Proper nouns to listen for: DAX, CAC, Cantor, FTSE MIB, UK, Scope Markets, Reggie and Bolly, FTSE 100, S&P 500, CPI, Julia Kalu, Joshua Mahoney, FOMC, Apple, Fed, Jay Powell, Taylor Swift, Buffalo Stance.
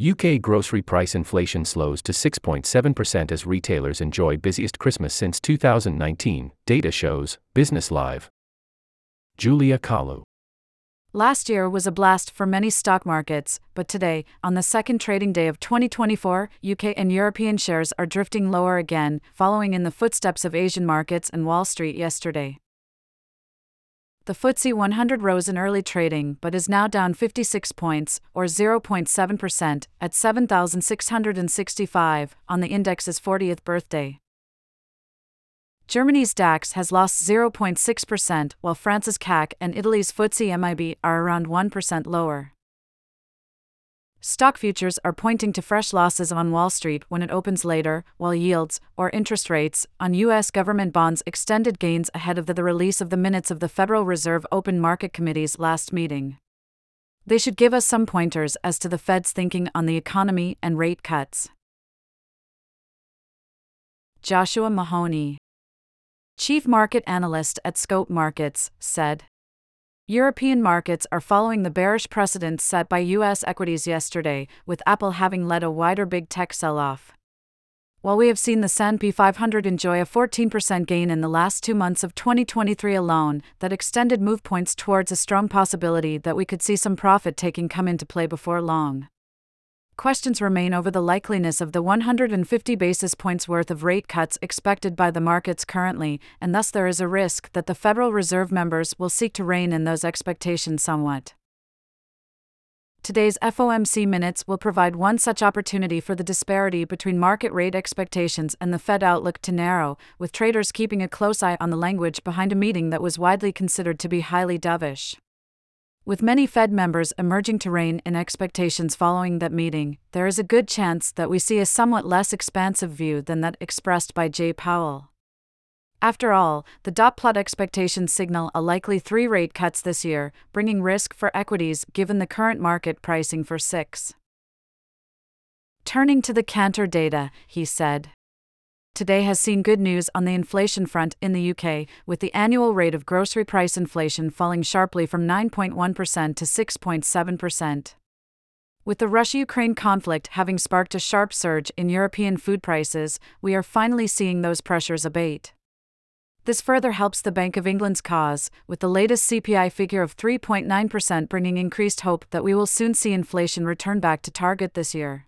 UK grocery price inflation slows to 6.7% as retailers enjoy busiest Christmas since 2019, data shows, Business Live. Julia Kalu. Last year was a blast for many stock markets, but today, on the second trading day of 2024, UK and European shares are drifting lower again, following in the footsteps of Asian markets and Wall Street yesterday. The FTSE 100 rose in early trading but is now down 56 points, or 0.7%, at 7,665, on the index's 40th birthday. Germany's DAX has lost 0.6%, while France's CAC and Italy's FTSE MIB are around 1% lower. Stock futures are pointing to fresh losses on Wall Street when it opens later, while yields, or interest rates, on U.S. government bonds extended gains ahead of the release of the minutes of the Federal Reserve Open Market Committee's last meeting. They should give us some pointers as to the Fed's thinking on the economy and rate cuts. Joshua Mahoney, chief market analyst at Scope Markets, said, European markets are following the bearish precedents set by U.S. equities yesterday, with Apple having led a wider big tech sell-off. While we have seen the S&P 500 enjoy a 14% gain in the last 2 months of 2023 alone, that extended move points towards a strong possibility that we could see some profit-taking come into play before long. Questions remain over the likeliness of the 150 basis points worth of rate cuts expected by the markets currently, and thus there is a risk that the Federal Reserve members will seek to rein in those expectations somewhat. Today's FOMC minutes will provide one such opportunity for the disparity between market rate expectations and the Fed outlook to narrow, with traders keeping a close eye on the language behind a meeting that was widely considered to be highly dovish. With many Fed members emerging to rein in expectations following that meeting, there is a good chance that we see a somewhat less expansive view than that expressed by Jay Powell. After all, the dot plot expectations signal a likely 3 rate cuts this year, bringing risk for equities given the current market pricing for 6. Turning to the Cantor data, he said, today has seen good news on the inflation front in the UK, with the annual rate of grocery price inflation falling sharply from 9.1% to 6.7%. With the Russia-Ukraine conflict having sparked a sharp surge in European food prices, we are finally seeing those pressures abate. This further helps the Bank of England's cause, with the latest CPI figure of 3.9% bringing increased hope that we will soon see inflation return back to target this year.